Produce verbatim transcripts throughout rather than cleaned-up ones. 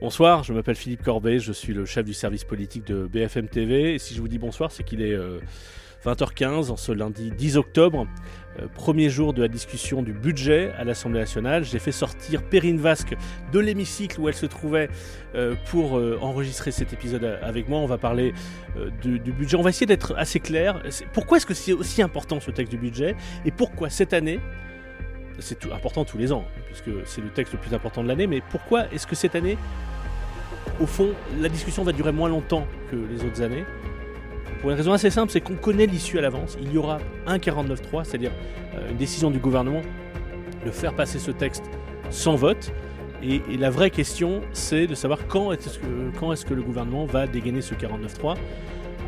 Bonsoir, je m'appelle Philippe Corbet, je suis le chef du service politique de B F M T V. Et si je vous dis bonsoir, c'est qu'il est euh, vingt heures quinze en ce lundi dix octobre, euh, premier jour de la discussion du budget à l'Assemblée nationale. J'ai fait sortir Perrine Vasque de l'hémicycle où elle se trouvait euh, pour euh, enregistrer cet épisode avec moi. On va parler euh, du, du budget, on va essayer d'être assez clair. Pourquoi est-ce que c'est aussi important ce texte du budget et pourquoi cette année? C'est tout, important tous les ans, puisque c'est le texte le plus important de l'année, mais pourquoi est-ce que cette année, au fond, la discussion va durer moins longtemps que les autres années? Pour une raison assez simple, c'est qu'on connaît l'issue à l'avance. Il y aura un quarante-neuf trois, c'est-à-dire une décision du gouvernement de faire passer ce texte sans vote. Et, et la vraie question, c'est de savoir quand est-ce que, quand est-ce que le gouvernement va dégainer ce quarante-neuf trois,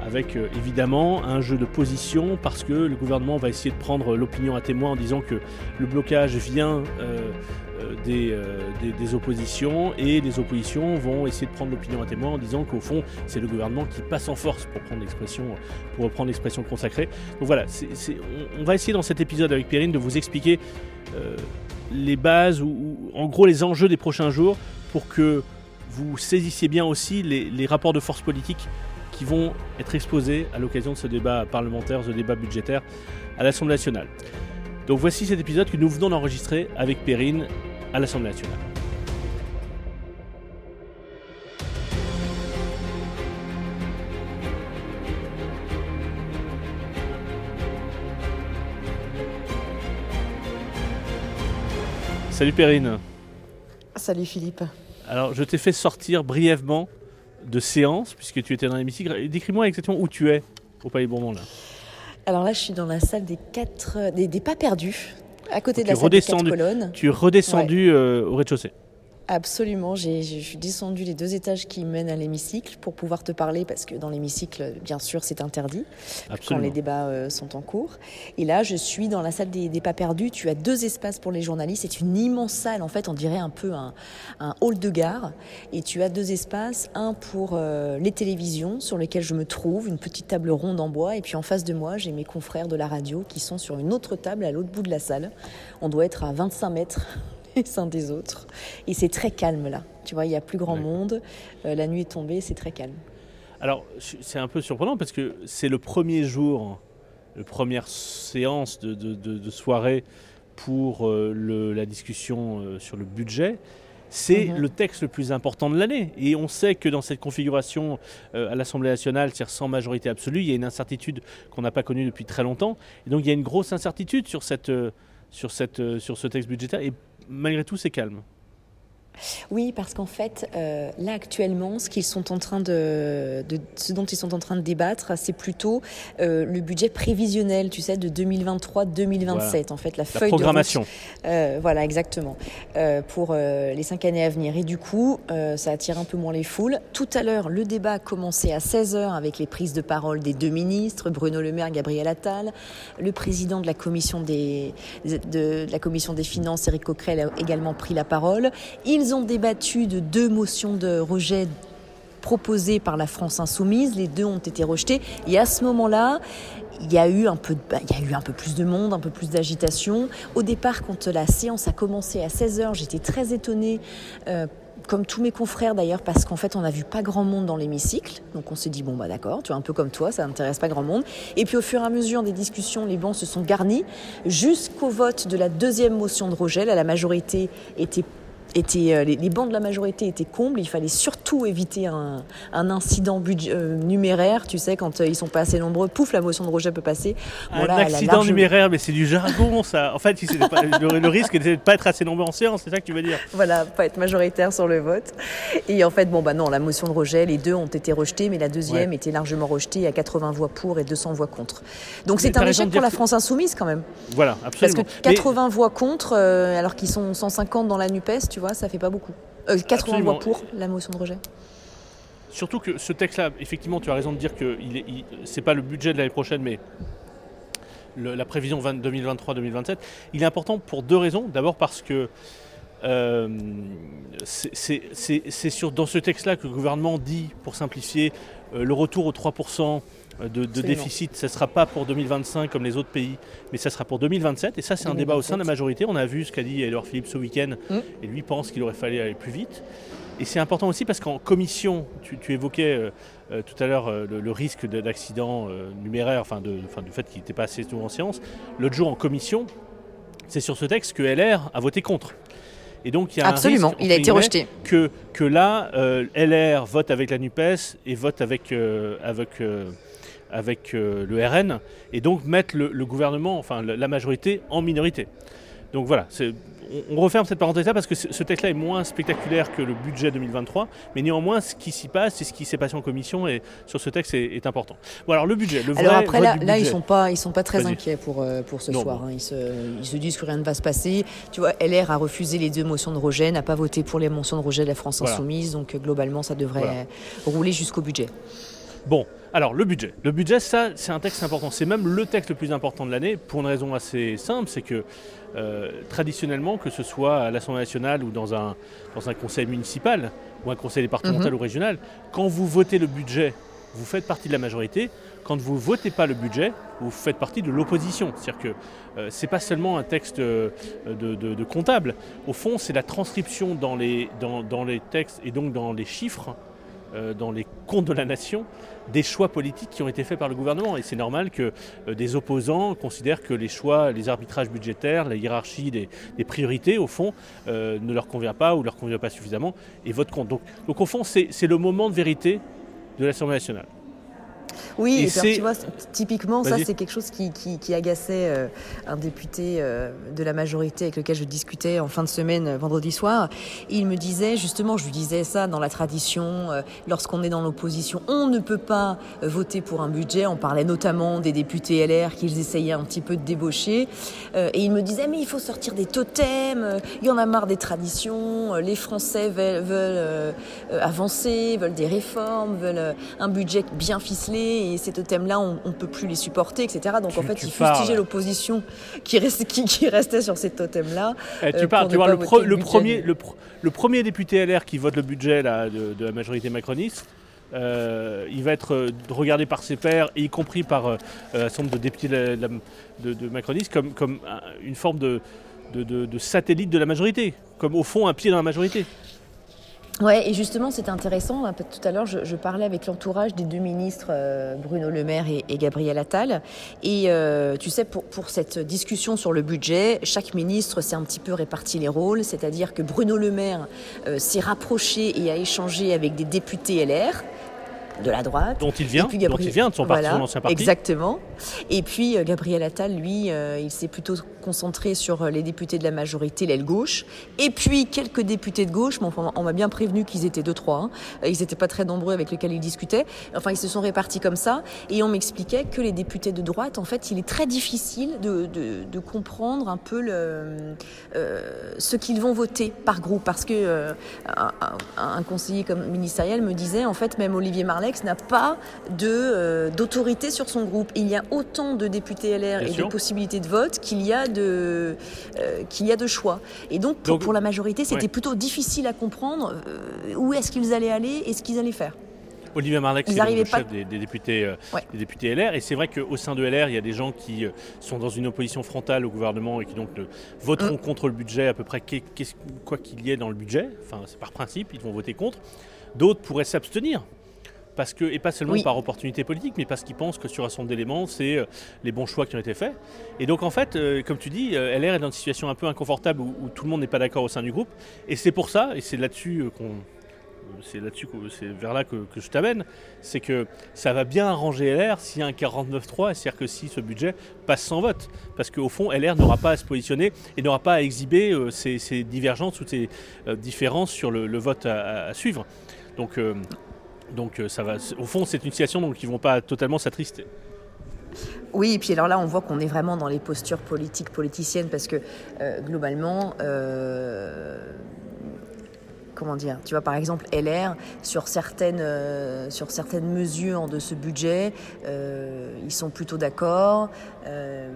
avec euh, évidemment un jeu de position, parce que le gouvernement va essayer de prendre l'opinion à témoin en disant que le blocage vient euh, euh, des, euh, des, des oppositions, et les oppositions vont essayer de prendre l'opinion à témoin en disant qu'au fond c'est le gouvernement qui passe en force, pour prendre l'expression, pour reprendre l'expression consacrée. Donc voilà, c'est, c'est, on, on va essayer dans cet épisode avec Perrine de vous expliquer euh, les bases ou, ou en gros les enjeux des prochains jours, pour que vous saisissiez bien aussi les, les rapports de force politique qui vont être exposés à l'occasion de ce débat parlementaire, ce débat budgétaire à l'Assemblée nationale. Donc voici cet épisode que nous venons d'enregistrer avec Perrine à l'Assemblée nationale. Salut Perrine. Salut Philippe. Alors je t'ai fait sortir brièvement de séance, puisque tu étais dans l'hémicycle. Décris-moi exactement où tu es, au Palais Bourbon, là. Alors là, je suis dans la salle des quatre... des, des pas perdus, à côté de la salle des quatre colonnes. Tu es redescendu ouais. euh, au rez-de-chaussée. Absolument, j'ai, j'ai, je suis descendue les deux étages qui mènent à l'hémicycle pour pouvoir te parler, parce que dans l'hémicycle, bien sûr, c'est interdit. Absolument. Quand les débats euh, sont en cours. Et là, je suis dans la salle des, des pas perdus. Tu as deux espaces pour les journalistes. C'est une immense salle, en fait, on dirait un peu un, un hall de gare. Et tu as deux espaces, un pour euh, les télévisions sur lesquelles je me trouve, une petite table ronde en bois. Et puis en face de moi, j'ai mes confrères de la radio qui sont sur une autre table à l'autre bout de la salle. On doit être à vingt-cinq mètres. Les uns des autres. Et c'est très calme là. Tu vois, il n'y a plus grand monde. Euh, la nuit est tombée, c'est très calme. Alors, c'est un peu surprenant parce que c'est le premier jour, la première séance de, de, de, de soirée pour euh, le, la discussion euh, sur le budget. C'est mmh. le texte le plus important de l'année. Et on sait que dans cette configuration euh, à l'Assemblée nationale, c'est-à-dire sans majorité absolue, il y a une incertitude qu'on n'a pas connue depuis très longtemps. Et donc, il y a une grosse incertitude sur, cette, euh, sur, cette, euh, sur ce texte budgétaire. Et malgré tout, c'est calme. Oui, parce qu'en fait, euh, là actuellement, ce qu'ils sont en train de, de, ce dont ils sont en train de débattre, c'est plutôt euh, le budget prévisionnel, tu sais, de deux mille vingt-trois deux mille vingt-sept. Voilà. En fait, la, la feuille programmation. De programmation. Euh, voilà, exactement. Euh, pour euh, les cinq années à venir. Et du coup, euh, ça attire un peu moins les foules. Tout à l'heure, le débat a commencé à seize heures avec les prises de parole des deux ministres, Bruno Le Maire, Gabriel Attal, le président de la commission des, de, de la commission des finances, Éric Coquerel, a également pris la parole. Ils Ils ont débattu de deux motions de rejet proposées par la France Insoumise. Les deux ont été rejetées. Et à ce moment-là, il y a eu un peu, de, bah, il y a eu un peu plus de monde, un peu plus d'agitation. Au départ, quand la séance a commencé à seize heures, j'étais très étonnée, euh, comme tous mes confrères d'ailleurs, parce qu'en fait, on n'a vu pas grand monde dans l'hémicycle. Donc on s'est dit, bon, bah d'accord, tu vois, un peu comme toi, ça n'intéresse pas grand monde. Et puis au fur et à mesure des discussions, les bancs se sont garnis jusqu'au vote de la deuxième motion de rejet. Là, la majorité était Était, les, les bancs de la majorité étaient combles. Il fallait surtout éviter un, un incident budg- euh, numéraire. Tu sais, quand euh, ils sont pas assez nombreux, pouf, la motion de rejet peut passer. Bon, un là, accident large... numéraire, mais c'est du jargon, ça. En fait, pas, le, le risque était de pas être assez nombreux en séance, c'est ça que tu veux dire? Voilà, pas être majoritaire sur le vote. Et en fait, bon, bah non, la motion de rejet, les deux ont été rejetées, mais la deuxième ouais. était largement rejetée à quatre-vingts voix pour et deux cents voix contre. Donc c'est mais un échec pour la France Insoumise quand même. Voilà, absolument. Parce que quatre-vingts mais... voix contre, euh, alors qu'ils sont cent cinquante dans la NUPES, tu vois. voix, ça fait pas beaucoup. Euh, quatre-vingts voix pour la motion de rejet. Surtout que ce texte-là, effectivement, tu as raison de dire que il est, il, c'est pas le budget de l'année prochaine, mais le, la prévision vingt, deux mille vingt-trois deux mille vingt-sept, il est important pour deux raisons. D'abord parce que euh, c'est, c'est, c'est, c'est sur, dans ce texte-là que le gouvernement dit, pour simplifier, euh, le retour aux trois pour cent de, de déficit, ça ne sera pas pour deux mille vingt-cinq comme les autres pays, mais ça sera pour deux mille vingt-sept. Et ça, c'est un débat au sein de la majorité. On a vu ce qu'a dit Édouard Philippe ce week-end, mmh. et lui pense qu'il aurait fallu aller plus vite. Et c'est important aussi parce qu'en commission, tu, tu évoquais euh, euh, tout à l'heure euh, le, le risque d'accident euh, numéraire, enfin, de, enfin du fait qu'il n'était pas assez souvent en séance. L'autre jour en commission, c'est sur ce texte que L R a voté contre. Et donc il y a Absolument, un risque, il a été rejeté. Que, que là, euh, L R vote avec la NUPES et vote avec, euh, avec, euh, avec euh, le R N et donc mettre le, le gouvernement, enfin la majorité, en minorité. Donc voilà, c'est... on referme cette parenthèse-là parce que ce texte-là est moins spectaculaire que le budget deux mille vingt-trois, mais néanmoins, ce qui s'y passe et ce qui s'est passé en commission et sur ce texte est, est important. Bon, alors le budget, le vrai. Alors après, là, là ils ne sont, sont pas très Vas-y. inquiets pour, pour ce non, soir. Bon. Hein. Ils, se, ils se disent que rien ne va se passer. Tu vois, L R a refusé les deux motions de rejet, n'a pas voté pour les motions de rejet de la France Insoumise, voilà. donc globalement, ça devrait voilà. rouler jusqu'au budget. Bon, alors le budget. Le budget, ça, c'est un texte important. C'est même le texte le plus important de l'année pour une raison assez simple, c'est que euh, traditionnellement, que ce soit à l'Assemblée nationale ou dans un, dans un conseil municipal ou un conseil départemental mmh. ou régional, quand vous votez le budget, vous faites partie de la majorité. Quand vous ne votez pas le budget, vous faites partie de l'opposition. C'est-à-dire que euh, ce n'est pas seulement un texte de, de, de comptable. Au fond, c'est la transcription dans les, dans, dans les textes et donc dans les chiffres, euh, dans les comptes de la nation, des choix politiques qui ont été faits par le gouvernement. Et c'est normal que euh, des opposants considèrent que les choix, les arbitrages budgétaires, la hiérarchie des, des priorités, au fond, euh, ne leur convient pas ou ne leur convient pas suffisamment et votent contre. Donc, donc au fond, c'est, c'est le moment de vérité de l'Assemblée nationale. Oui, et et c'est... tu vois, typiquement, Vas-y. ça, c'est quelque chose qui, qui, qui agaçait euh, un député euh, de la majorité avec lequel je discutais en fin de semaine, euh, vendredi soir. Et il me disait, justement, je lui disais ça dans la tradition, euh, lorsqu'on est dans l'opposition, on ne peut pas euh, voter pour un budget. On parlait notamment des députés L R qu'ils essayaient un petit peu de débaucher. Euh, et il me disait, mais il faut sortir des totems, euh, il y en a marre des traditions, euh, les Français veulent, veulent euh, euh, avancer, veulent des réformes, veulent euh, un budget bien ficelé. Et ces totems-là, on ne peut plus les supporter, et cetera. Donc, tu, en fait, il fustigeait l'opposition qui, reste, qui, qui restait sur ces totems-là. Eh, tu euh, parles, tu vois, le, pro, le, premier, le, pro, le premier député L R qui vote le budget là, de, de la majorité macroniste, euh, il va être regardé par ses pairs, y compris par euh, un certain nombre de députés de, de, de macronistes, comme, comme une forme de, de, de, de satellite de la majorité, comme au fond un pied dans la majorité. Ouais, et justement, c'était intéressant. Tout à l'heure, je, je parlais avec l'entourage des deux ministres, euh, Bruno Le Maire et, et Gabriel Attal. Et euh, tu sais, pour, pour cette discussion sur le budget, chaque ministre s'est un petit peu réparti les rôles. C'est-à-dire que Bruno Le Maire euh, s'est rapproché et a échangé avec des députés L R. De la droite. Dont il vient, et puis Gabriel... dont il vient de son parti, voilà, son ancien parti. Exactement. Et puis Gabriel Attal, lui, euh, il s'est plutôt concentré sur les députés de la majorité, l'aile gauche. Et puis quelques députés de gauche, mais enfin, on m'a bien prévenu qu'ils étaient deux, trois. Hein. Ils n'étaient pas très nombreux avec lesquels ils discutaient. Enfin, ils se sont répartis comme ça. Et on m'expliquait que les députés de droite, en fait, il est très difficile de, de, de comprendre un peu le, euh, ce qu'ils vont voter par groupe. Parce que euh, un, un conseiller comme ministériel me disait, en fait, même Olivier Marleix n'a pas de, euh, d'autorité sur son groupe. Il y a autant de députés L R Bien et sûr. de possibilités de vote qu'il y a de, euh, qu'il y a de choix. Et donc, pour, donc, pour la majorité, c'était ouais. plutôt difficile à comprendre euh, où est-ce qu'ils allaient aller et ce qu'ils allaient faire. Olivier Marleix, c'est le chef pas... des, des, députés, euh, ouais. des députés L R. Et c'est vrai qu'au sein de L R, il y a des gens qui euh, sont dans une opposition frontale au gouvernement et qui donc euh, voteront mmh. contre le budget à peu près qu'est, qu'est, quoi qu'il y ait dans le budget. Enfin, c'est par principe, ils vont voter contre. D'autres pourraient s'abstenir. Parce que, et pas seulement oui. par opportunité politique, mais parce qu'ils pensent que sur un certain nombre d'éléments, c'est euh, les bons choix qui ont été faits. Et donc en fait, euh, comme tu dis, euh, L R est dans une situation un peu inconfortable où, où tout le monde n'est pas d'accord au sein du groupe. Et c'est pour ça, et c'est là-dessus euh, qu'on, c'est là-dessus, c'est vers là que, que je t'amène, c'est que ça va bien arranger L R s'il y a un quarante-neuf trois, c'est-à-dire que si ce budget passe sans vote. Parce qu'au fond, L R n'aura pas à se positionner et n'aura pas à exhiber euh, ses, ses divergences ou ses euh, différences sur le, le vote à, à suivre. Donc... Euh, Donc ça va. Au fond, c'est une situation donc ils vont pas totalement s'attrister. Oui, et puis alors là, on voit qu'on est vraiment dans les postures politiques politiciennes parce que euh, globalement. Euh... comment dire, tu vois, par exemple L R, sur certaines, euh, sur certaines mesures de ce budget, euh, ils sont plutôt d'accord, euh,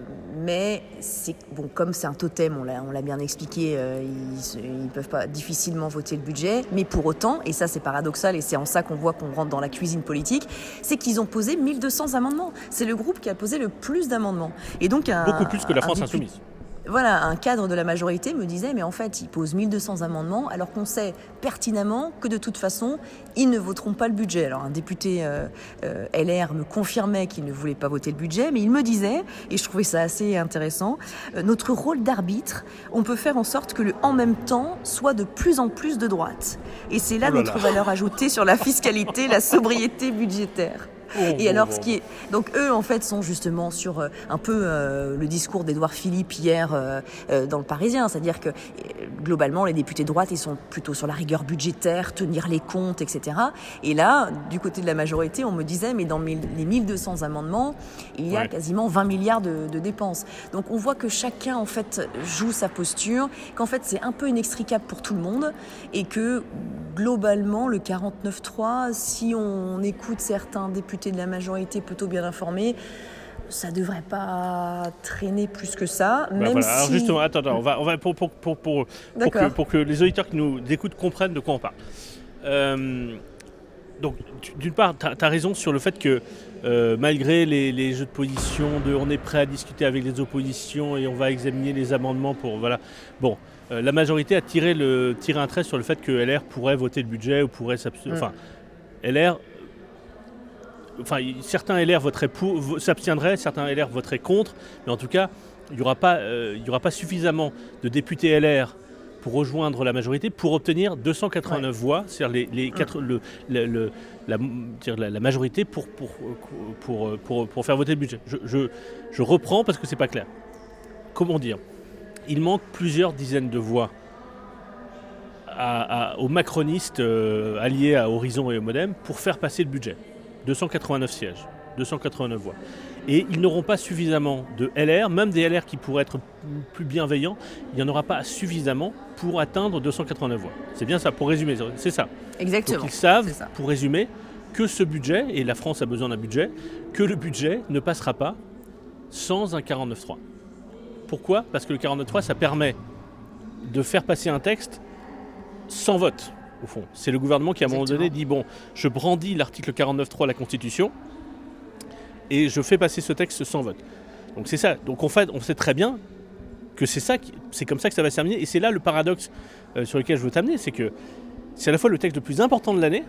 mais c'est, bon, comme c'est un totem, on l'a, on l'a bien expliqué, euh, ils, ils peuvent pas difficilement voter le budget, mais pour autant, et ça c'est paradoxal, et c'est en ça qu'on voit qu'on rentre dans la cuisine politique, c'est qu'ils ont posé mille deux cents amendements. C'est le groupe qui a posé le plus d'amendements. Et donc un, beaucoup plus que la France Insoumise. Voilà, un cadre de la majorité me disait, mais en fait, ils posent mille deux cents amendements, alors qu'on sait pertinemment que de toute façon, ils ne voteront pas le budget. Alors, un député euh, euh, L R me confirmait qu'il ne voulait pas voter le budget, mais il me disait, et je trouvais ça assez intéressant, euh, notre rôle d'arbitre, on peut faire en sorte que le « en même temps » soit de plus en plus de droite. Et c'est là, oh là notre là. valeur ajoutée sur la fiscalité, la sobriété budgétaire. Et alors, ce qui est... donc eux en fait sont justement sur euh, un peu euh, le discours d'Edouard Philippe hier euh, euh, dans le Parisien, c'est-à-dire que euh, globalement les députés de droite ils sont plutôt sur la rigueur budgétaire, tenir les comptes, et cetera. Et là, du côté de la majorité, on me disait mais dans mille, les mille deux cents amendements, il y a ouais. quasiment vingt milliards de, de dépenses. Donc on voit que chacun en fait joue sa posture, qu'en fait c'est un peu inextricable pour tout le monde et que globalement le quarante-neuf trois, si on écoute certains députés de la majorité plutôt bien informée, ça ne devrait pas traîner plus que ça, bah même voilà. si... Alors justement, attends, attends on va, on va pour, pour, pour, pour, pour, que, pour que les auditeurs qui nous écoutent comprennent de quoi on parle. Euh, donc, d'une part, tu as raison sur le fait que euh, malgré les, les jeux de position, de, on est prêt à discuter avec les oppositions et on va examiner les amendements pour... Voilà. Bon, euh, la majorité a tiré, le, tiré un trait sur le fait que L R pourrait voter le budget ou pourrait s'abstenir. Enfin, mm. L R... Enfin, certains L R voteraient pour, s'abstiendraient, certains L R voteraient contre, mais en tout cas, il n'y aura pas, euh, il n'y aura pas suffisamment de députés L R pour rejoindre la majorité pour obtenir deux cent quatre-vingt-neuf ouais. voix, c'est-à-dire les, les quatre, le, le, le, la, c'est-à-dire la majorité pour, pour, pour, pour, pour, pour faire voter le budget. Je, je, je reprends parce que c'est pas clair. Comment dire ? Il manque plusieurs dizaines de voix à, à, aux macronistes euh, alliés à Horizon et au Modem pour faire passer le budget. deux cent quatre-vingt-neuf sièges, deux cent quatre-vingt-neuf voix. Et ils n'auront pas suffisamment de L R, même des L R qui pourraient être plus bienveillants, il n'y en aura pas suffisamment pour atteindre deux cent quatre-vingt-neuf voix. C'est bien ça, pour résumer, c'est ça. Exactement. Donc ils savent, pour résumer, que ce budget, et la France a besoin d'un budget, que le budget ne passera pas sans un quarante-neuf trois. Pourquoi ? Parce que le quarante-neuf trois, ça permet de faire passer un texte sans vote. Au fond, c'est le gouvernement qui, à un moment donné, dit « Bon, je brandis l'article quarante-neuf trois de la Constitution et je fais passer ce texte sans vote. » Donc c'est ça. Donc en fait, on sait très bien que c'est ça, qui, c'est comme ça que ça va se terminer. Et c'est là le paradoxe euh, sur lequel je veux t'amener, c'est que c'est à la fois le texte le plus important de l'année.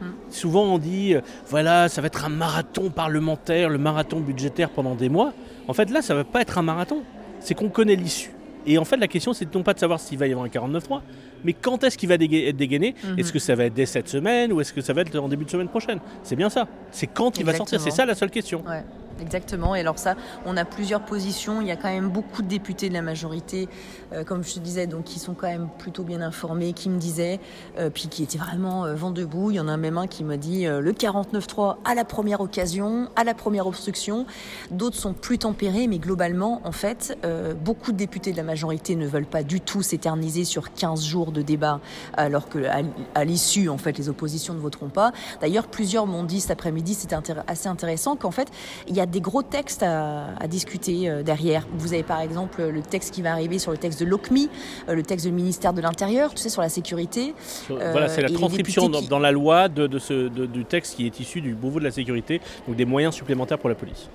Mmh. Souvent, on dit euh, « Voilà, ça va être un marathon parlementaire, le marathon budgétaire pendant des mois. » En fait, là, ça ne va pas être un marathon. C'est qu'on connaît l'issue. Et en fait, la question, c'est non pas de savoir s'il va y avoir un quarante-neuf trois, mais quand est-ce qu'il va déga- être dégainé ? Mm-hmm. Est-ce que ça va être dès cette semaine ou est-ce que ça va être en début de semaine prochaine ? C'est bien ça. C'est quand Exactement. Il va sortir. C'est ça la seule question. Ouais. Exactement. Et alors ça, on a plusieurs positions. Il y a quand même beaucoup de députés de la majorité, euh, comme je te disais, donc qui sont quand même plutôt bien informés, qui me disaient, euh, puis qui étaient vraiment euh, vent debout. Il y en a même un qui m'a dit euh, le quarante-neuf trois à la première occasion, à la première obstruction. D'autres sont plus tempérés, mais globalement, en fait, euh, beaucoup de députés de la majorité ne veulent pas du tout s'éterniser sur quinze jours de débat, alors que à, à l'issue, en fait, les oppositions ne voteront pas. D'ailleurs, plusieurs m'ont dit cet après-midi, c'était intér- assez intéressant, qu'en fait, il y a des gros textes à, à discuter euh, derrière. Vous avez par exemple le texte qui va arriver sur le texte de l'O C M I, euh, le texte du ministère de l'Intérieur, tu sais, sur la sécurité. Euh, voilà, c'est la transcription dans, qui... dans la loi de, de ce, de, du texte qui est issu du Beauvau de la sécurité, donc des moyens supplémentaires pour la police.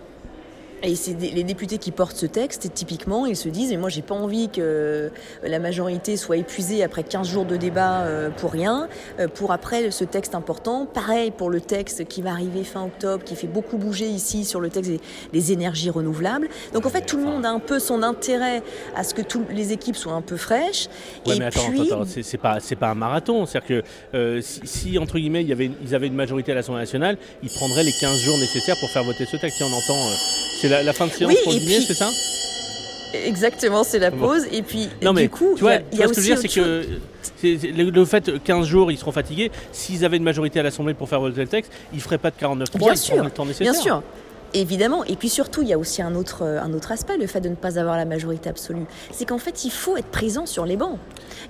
Et c'est des, les députés qui portent ce texte, et typiquement, ils se disent « mais moi, j'ai pas envie que la majorité soit épuisée après quinze jours de débat euh, pour rien, euh, pour après ce texte important. » Pareil pour le texte qui va arriver fin octobre, qui fait beaucoup bouger ici sur le texte des, des énergies renouvelables. Donc, en fait, tout le monde a un peu son intérêt à ce que toutes les équipes soient un peu fraîches. Ouais, et mais attends, puis... attends, attends. C'est, c'est, pas, c'est pas un marathon. C'est-à-dire que euh, si, si, entre guillemets, il y avait, ils avaient une majorité à l'Assemblée nationale, ils prendraient les quinze jours nécessaires pour faire voter ce texte. Si on entend... Euh, c'est La, la fin de séance oui, pour le dîner, puis... c'est ça ? Exactement, c'est la pause. Bon. Et puis, non, mais, du coup, il y a, y a aussi... Ce que je veux dire, c'est que c'est, c'est, le, le fait que quinze jours, ils seront fatigués. S'ils avaient une majorité à l'Assemblée pour faire voter le texte, ils ne feraient pas de quarante-neuf trois, ils prendront le temps nécessaire. Bien sûr. Évidemment. Et puis surtout, il y a aussi un autre, un autre aspect, le fait de ne pas avoir la majorité absolue. C'est qu'en fait, il faut être présent sur les bancs.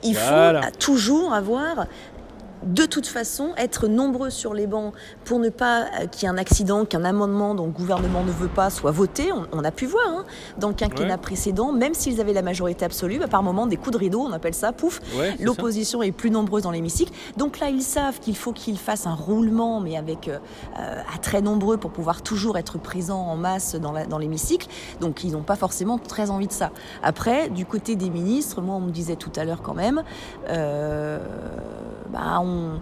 Il voilà. faut toujours avoir... De toute façon, être nombreux sur les bancs pour ne pas qu'il y ait un accident, qu'un amendement dont le gouvernement ne veut pas soit voté, on, on a pu voir hein, dans le quinquennat ouais. précédent, même s'ils avaient la majorité absolue, bah, par moment, des coups de rideau, on appelle ça, pouf, ouais, l'opposition ça. Est plus nombreuse dans l'hémicycle. Donc là, ils savent qu'il faut qu'ils fassent un roulement, mais avec euh, à très nombreux pour pouvoir toujours être présents en masse dans, la, dans l'hémicycle. Donc ils n'ont pas forcément très envie de ça. Après, du côté des ministres, moi, on me disait tout à l'heure quand même... Euh, Bah, on,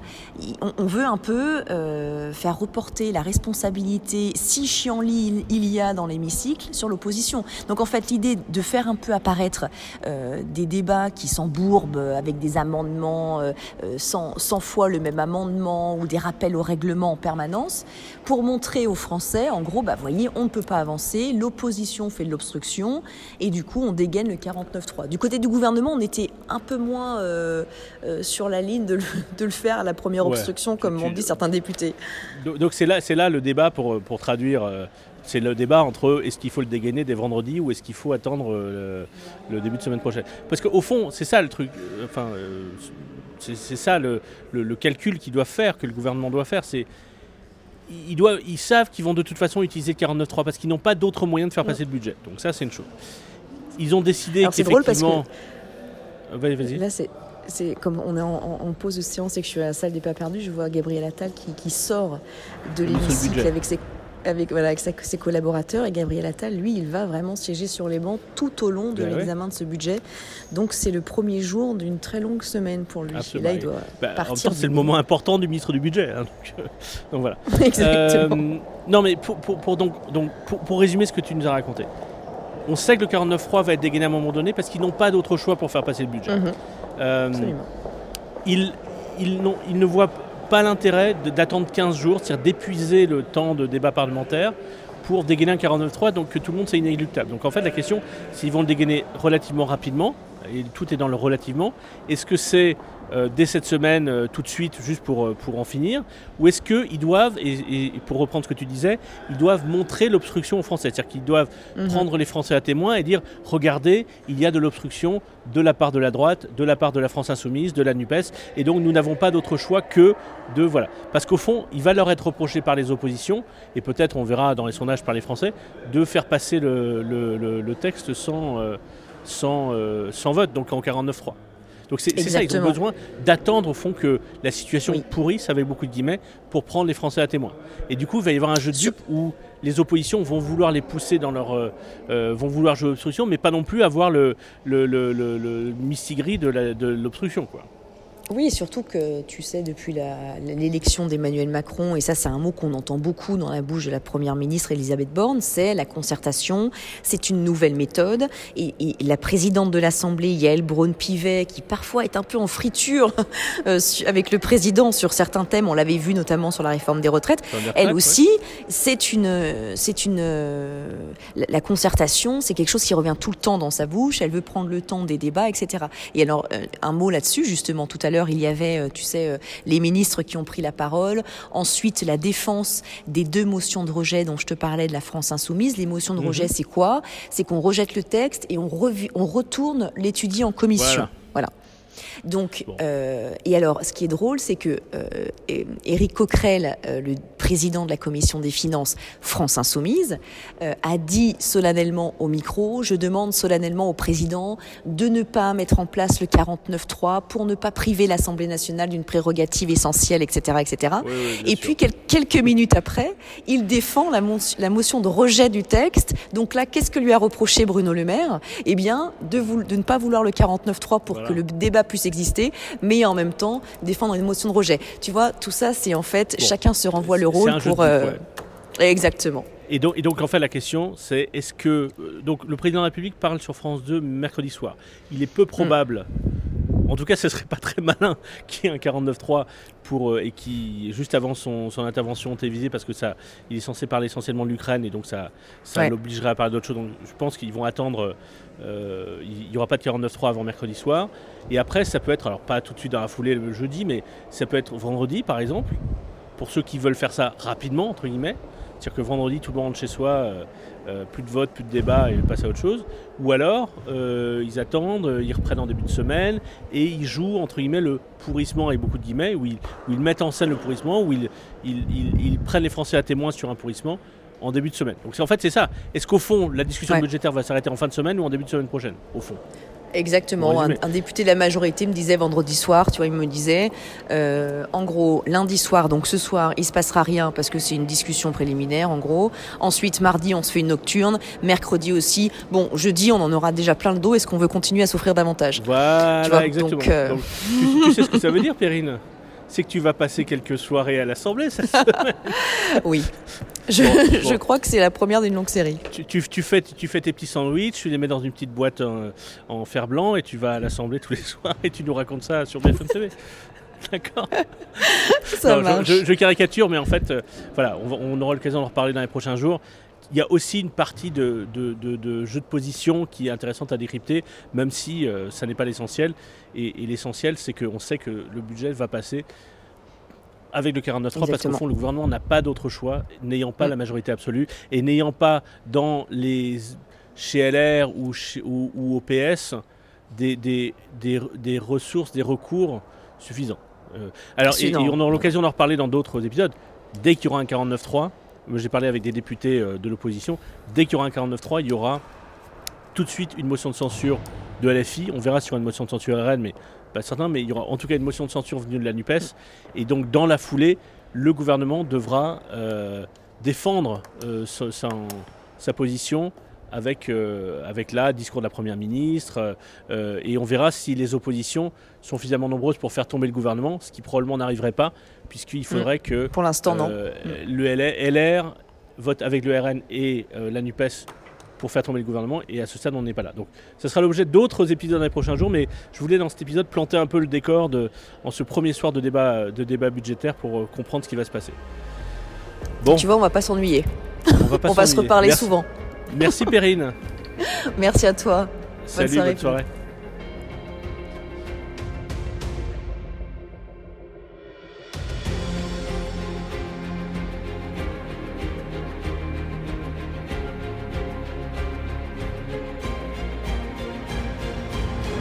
on veut un peu euh, faire reporter la responsabilité, si chiant-lit il y a dans l'hémicycle, sur l'opposition. Donc en fait, l'idée de faire un peu apparaître euh, des débats qui s'embourbent avec des amendements, euh, cent, cent fois le même amendement ou des rappels au règlement en permanence, pour montrer aux Français, en gros, bah, voyez, on ne peut pas avancer, l'opposition fait de l'obstruction et du coup, on dégaine le quarante-neuf trois. Du côté du gouvernement, on était un peu moins euh, euh, sur la ligne de le de le faire à la première obstruction, ouais, comme tu, on dit certains députés. Donc c'est là, c'est là le débat pour, pour traduire. Euh, c'est le débat entre est-ce qu'il faut le dégainer dès vendredi ou est-ce qu'il faut attendre euh, le, le début de semaine prochaine. Parce qu'au fond, c'est ça le truc. Enfin, euh, c'est, c'est ça le, le, le calcul qu'ils doivent faire, que le gouvernement doit faire. C'est ils, doivent, ils savent qu'ils vont de toute façon utiliser le quarante-neuf trois parce qu'ils n'ont pas d'autre moyen de faire passer non. le budget. Donc ça, c'est une chose. Ils ont décidé Alors, qu'effectivement... C'est drôle parce que... Vas-y, vas-y. Là, c'est... C'est comme on est en, en pause de séance et que je suis à la salle des pas perdus, je vois Gabriel Attal qui, qui sort de l'hémicycle avec ses, avec, voilà, avec sa, ses collaborateurs. Et Gabriel Attal, lui, il va vraiment siéger sur les bancs tout au long de ben l'examen ouais. de ce budget. Donc c'est le premier jour d'une très longue semaine pour lui. Absolument. Là, il doit bah, partir. En même temps, c'est le moment important du ministre du budget. Hein, donc, donc voilà. Exactement. Euh, non, mais pour, pour, pour, donc, donc, pour, pour résumer ce que tu nous as raconté, on sait que le quarante-neuf trois va être dégainé à un moment donné parce qu'ils n'ont pas d'autre choix pour faire passer le budget. Mm-hmm. Euh, ils, ils, non, ils ne voient pas l'intérêt de, d'attendre quinze jours, c'est-à-dire d'épuiser le temps de débat parlementaire pour dégainer un quarante-neuf trois, donc que tout le monde c'est inéluctable. Donc en fait la question, s'ils vont le dégainer relativement rapidement, et tout est dans le relativement, est-ce que c'est euh, dès cette semaine, euh, tout de suite, juste pour, euh, pour en finir, ou est-ce qu'ils doivent, et, et pour reprendre ce que tu disais, ils doivent montrer l'obstruction aux Français, c'est-à-dire qu'ils doivent mmh. prendre les Français à témoin et dire, regardez, il y a de l'obstruction de la part de la droite, de la part de la France Insoumise, de la NUPES, et donc nous n'avons pas d'autre choix que de, voilà. Parce qu'au fond, il va leur être reproché par les oppositions, et peut-être, on verra dans les sondages par les Français, de faire passer le, le, le, le texte sans... Euh, Sans, euh, sans vote, donc en quarante-neuf trois. Donc c'est, c'est ça, ils ont besoin d'attendre au fond que la situation oui. pourrisse, avec beaucoup de guillemets, pour prendre les Français à témoin. Et du coup, il va y avoir un jeu de dupes où les oppositions vont vouloir les pousser dans leur... Euh, vont vouloir jouer l'obstruction, mais pas non plus avoir le, le, le, le, le mistigri de, la, de l'obstruction, quoi. Oui, surtout que, tu sais, depuis la, l'élection d'Emmanuel Macron, et ça c'est un mot qu'on entend beaucoup dans la bouche de la Première ministre Elisabeth Borne, c'est la concertation, c'est une nouvelle méthode. Et, et la présidente de l'Assemblée, Yael Braun-Pivet, qui parfois est un peu en friture avec le président sur certains thèmes, on l'avait vu notamment sur la réforme des retraites, elle aussi, ouais. c'est une... c'est une la, la concertation, c'est quelque chose qui revient tout le temps dans sa bouche, elle veut prendre le temps des débats, et cetera. Et alors, un mot là-dessus, justement, tout à l'heure, il y avait, tu sais, les ministres qui ont pris la parole. Ensuite, la défense des deux motions de rejet dont je te parlais de la France Insoumise. Les motions de rejet, mmh. c'est quoi ? C'est qu'on rejette le texte et on, rev... on retourne l'étudier en commission. Voilà. voilà. Donc, bon. euh, et alors, ce qui est drôle, c'est que euh, Éric Coquerel, euh, le président de la commission des finances France Insoumise, euh, a dit solennellement au micro, je demande solennellement au président de ne pas mettre en place le quarante-neuf trois pour ne pas priver l'Assemblée nationale d'une prérogative essentielle, et cetera, et cetera. Oui, oui, et sûr. Puis quel- quelques minutes après, il défend la, mon- la motion de rejet du texte. Donc là, qu'est-ce que lui a reproché Bruno Le Maire ? Eh bien, de, vou- de ne pas vouloir le quarante-neuf trois pour voilà. que le débat puisse exister, mais en même temps défendre une motion de rejet. Tu vois, tout ça, c'est en fait, bon, chacun se renvoie le rôle pour... Euh... Ouais. Exactement. Et donc, et donc, en fait, la question, c'est est-ce que... Donc, le président de la République parle sur France deux mercredi soir. Il est peu probable... Mmh. En tout cas, ce ne serait pas très malin qu'il y ait un quarante-neuf trois pour, euh, et qui, juste avant son, son intervention télévisée, parce que ça, il est censé parler essentiellement de l'Ukraine, et donc ça, ça ouais. l'obligerait à parler d'autres choses. Donc, je pense qu'ils vont attendre... Euh, il n'y aura pas de quarante-neuf trois avant mercredi soir. Et après, ça peut être, alors pas tout de suite dans la foulée le jeudi, mais ça peut être vendredi, par exemple, pour ceux qui veulent faire ça rapidement, entre guillemets, C'est-à-dire que vendredi, tout le monde rentre chez soi, euh, euh, plus de vote, plus de débat, et ils passent à autre chose. Ou alors, euh, ils attendent, ils reprennent en début de semaine, et ils jouent, entre guillemets, le pourrissement, avec beaucoup de guillemets, où ils, où ils mettent en scène le pourrissement, où ils, ils, ils, ils prennent les Français à témoin sur un pourrissement en début de semaine. Donc c'est, en fait, c'est ça. Est-ce qu'au fond, la discussion ouais. budgétaire va s'arrêter en fin de semaine ou en début de semaine prochaine, au fond ? Exactement. Un, un député de la majorité me disait vendredi soir, tu vois, il me disait, euh, en gros, lundi soir, donc ce soir, il se passera rien parce que c'est une discussion préliminaire, en gros. Ensuite, mardi, on se fait une nocturne. Mercredi aussi. Bon, jeudi, on en aura déjà plein le dos. Est-ce qu'on veut continuer à s'offrir davantage ? Voilà, tu vois, exactement. Donc, euh... donc, tu, tu sais ce que ça veut dire, Perrine ? C'est que tu vas passer quelques soirées à l'Assemblée cette semaine. Oui. Je, bon, bon. je crois que c'est la première d'une longue série. Tu, tu, tu, fais, tu fais tes petits sandwichs, tu les mets dans une petite boîte en, en fer blanc et tu vas à l'Assemblée tous les soirs et tu nous racontes ça sur B F M T V. D'accord. Ça non, marche. Je, je, je caricature, mais en fait, euh, voilà, on, on aura l'occasion d'en reparler dans les prochains jours. Il y a aussi une partie de, de, de, de jeu de position qui est intéressante à décrypter, même si euh, ça n'est pas l'essentiel. Et, et l'essentiel, c'est qu'on sait que le budget va passer avec le quarante-neuf trois, parce qu'au fond, le gouvernement n'a pas d'autre choix, n'ayant pas mmh. la majorité absolue, et n'ayant pas dans les, chez L R ou, chez, ou, ou au P S des, des, des, des ressources, des recours suffisants. Euh, alors, et, et on aura l'occasion d'en reparler dans d'autres épisodes. Dès qu'il y aura un quarante-neuf trois, j'ai parlé avec des députés de l'opposition, dès qu'il y aura un quarante-neuf trois, il y aura tout de suite une motion de censure de L F I. On verra s'il y aura une motion de censure R N, mais pas certain, mais il y aura en tout cas une motion de censure venue de la NUPES. Et donc, dans la foulée, le gouvernement devra euh, défendre euh, sa, sa, sa position avec, euh, avec là, discours de la Première ministre. Euh, et on verra si les oppositions sont suffisamment nombreuses pour faire tomber le gouvernement, ce qui probablement n'arriverait pas, puisqu'il faudrait mmh. que pour l'instant, euh, non. Mmh. le L R vote avec le R N et euh, la NUPES pour faire tomber le gouvernement, et à ce stade on n'est pas là. Donc ça sera l'objet d'autres épisodes dans les prochains jours, mais je voulais dans cet épisode planter un peu le décor de, en ce premier soir de débat, de débat budgétaire pour euh, comprendre ce qui va se passer. Bon. Tu vois, on ne va pas s'ennuyer. On va, pas on va se reparler Merci. souvent. Merci Perrine. Merci à toi. Salut, bonne soirée. Bonne soirée.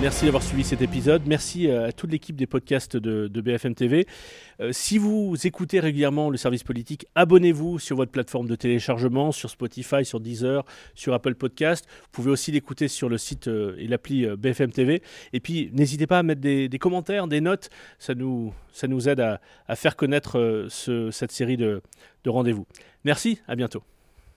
Merci d'avoir suivi cet épisode. Merci à toute l'équipe des podcasts de, de B F M T V. Euh, si vous écoutez régulièrement le service politique, abonnez-vous sur votre plateforme de téléchargement, sur Spotify, sur Deezer, sur Apple Podcasts. Vous pouvez aussi l'écouter sur le site euh, et l'appli euh, B F M T V. Et puis, n'hésitez pas à mettre des, des commentaires, des notes. Ça nous, ça nous aide à, à faire connaître euh, ce, cette série de, de rendez-vous. Merci, à bientôt.